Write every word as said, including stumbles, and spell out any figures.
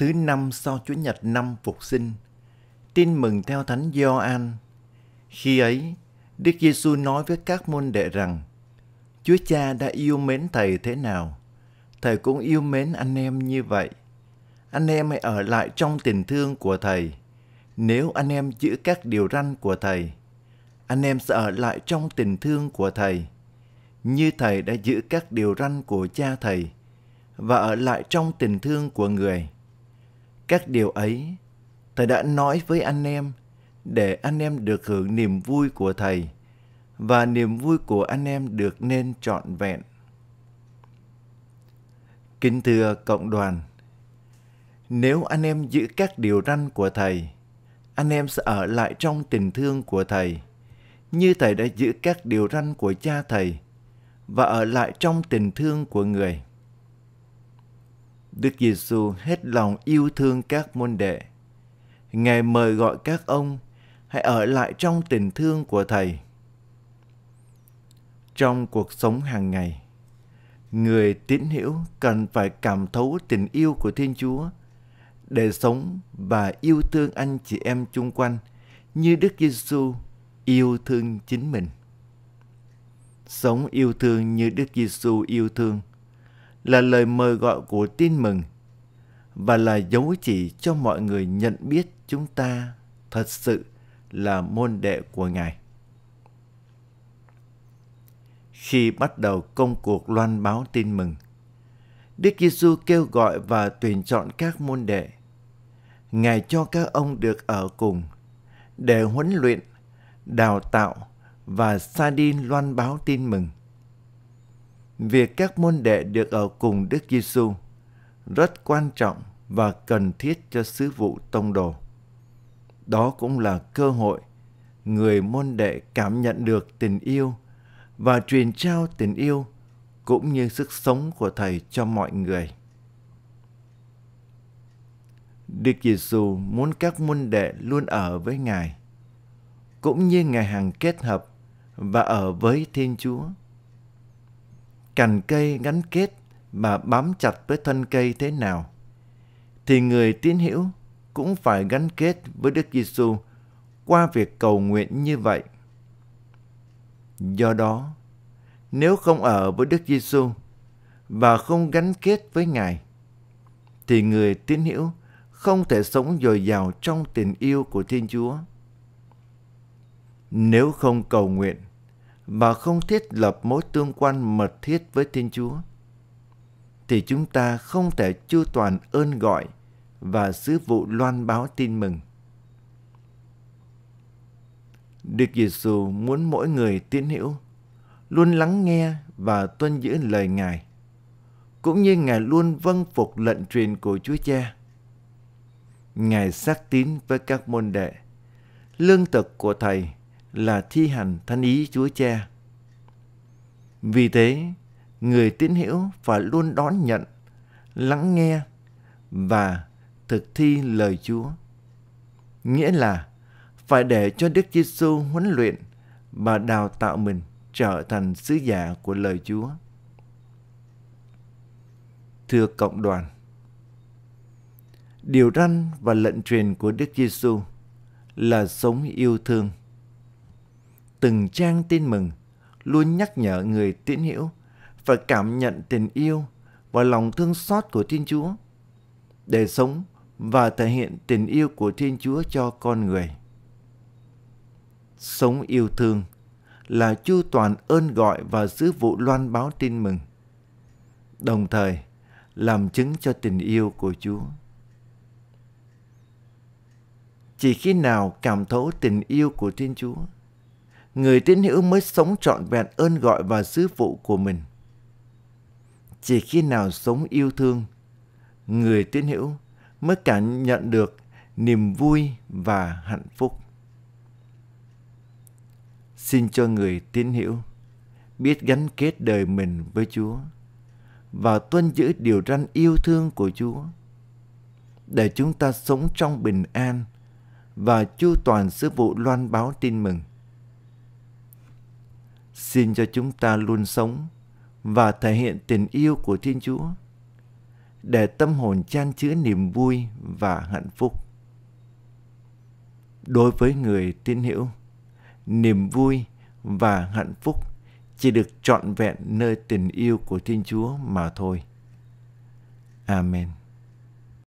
thứ năm sau Chúa Nhật năm Phục sinh. Tin mừng theo Thánh Gio-an. Khi ấy, Đức Giê-su nói với các môn đệ rằng, Chúa Cha đã yêu mến Thầy thế nào, Thầy cũng yêu mến anh em như vậy. Anh em hãy ở lại trong tình thương của Thầy. Nếu anh em giữ các điều răn của Thầy, anh em sẽ ở lại trong tình thương của Thầy, như Thầy đã giữ các điều răn của Cha Thầy và ở lại trong tình thương của Người. Các điều ấy, Thầy đã nói với anh em để anh em được hưởng niềm vui của Thầy và niềm vui của anh em được nên trọn vẹn. Kính thưa cộng đoàn, nếu anh em giữ các điều răn của Thầy, anh em sẽ ở lại trong tình thương của Thầy, như Thầy đã giữ các điều răn của Cha Thầy và ở lại trong tình thương của Người. Đức Giê-su hết lòng yêu thương các môn đệ. Ngài mời gọi các ông hãy ở lại trong tình thương của Thầy. Trong cuộc sống hàng ngày, người tín hữu cần phải cảm thấu tình yêu của Thiên Chúa để sống và yêu thương anh chị em chung quanh như Đức Giê-su yêu thương chính mình. Sống yêu thương như Đức Giê-su yêu thương là lời mời gọi của Tin Mừng và là dấu chỉ cho mọi người nhận biết chúng ta thật sự là môn đệ của Ngài. Khi bắt đầu công cuộc loan báo Tin Mừng, Đức Giê-su kêu gọi và tuyển chọn các môn đệ. Ngài cho các ông được ở cùng để huấn luyện, đào tạo và sa đi loan báo Tin Mừng. Việc các môn đệ được ở cùng Đức Giê-su rất quan trọng và cần thiết cho sứ vụ tông đồ. Đó cũng là cơ hội người môn đệ cảm nhận được tình yêu và truyền trao tình yêu cũng như sức sống của Thầy cho mọi người. Đức Giê-su muốn các môn đệ luôn ở với Ngài, cũng như Ngài hằng kết hợp và ở với Thiên Chúa. Cành cây gắn kết và bám chặt với thân cây thế nào, thì người tín hữu cũng phải gắn kết với Đức Giê-su qua việc cầu nguyện như vậy. Do đó, nếu không ở với Đức Giê-su và không gắn kết với Ngài, thì người tín hữu không thể sống dồi dào trong tình yêu của Thiên Chúa. Nếu không cầu nguyện và không thiết lập mối tương quan mật thiết với Thiên Chúa, thì chúng ta không thể chu toàn ơn gọi và sứ vụ loan báo Tin Mừng. Đức Giê-su muốn mỗi người tín hữu luôn lắng nghe và tuân giữ lời Ngài, cũng như Ngài luôn vâng phục lệnh truyền của Chúa Cha. Ngài xác tín với các môn đệ, lương thực của Thầy là thi hành thánh ý Chúa Cha. Vì thế, người tín hữu phải luôn đón nhận, lắng nghe và thực thi lời Chúa. Nghĩa là phải để cho Đức Giê-su huấn luyện và đào tạo mình trở thành sứ giả của lời Chúa. Thưa cộng đoàn, điều răn và lệnh truyền của Đức Giê-su là sống yêu thương. Từng trang Tin Mừng luôn nhắc nhở người tín hữu phải cảm nhận tình yêu và lòng thương xót của Thiên Chúa để sống và thể hiện tình yêu của Thiên Chúa cho con người. Sống yêu thương là chu toàn ơn gọi và sứ vụ loan báo Tin Mừng, đồng thời làm chứng cho tình yêu của Chúa. Chỉ khi nào cảm thấu tình yêu của Thiên Chúa, người tín hữu mới sống trọn vẹn ơn gọi và sứ vụ của mình. Chỉ khi nào sống yêu thương, người tín hữu mới cảm nhận được niềm vui và hạnh phúc. Xin cho người tín hữu biết gắn kết đời mình với Chúa và tuân giữ điều răn yêu thương của Chúa để chúng ta sống trong bình an và chu toàn sứ vụ loan báo Tin Mừng. Xin cho chúng ta luôn sống và thể hiện tình yêu của Thiên Chúa để tâm hồn chan chứa niềm vui và hạnh phúc. Đối với người tín hữu, niềm vui và hạnh phúc chỉ được trọn vẹn nơi tình yêu của Thiên Chúa mà thôi. Amen.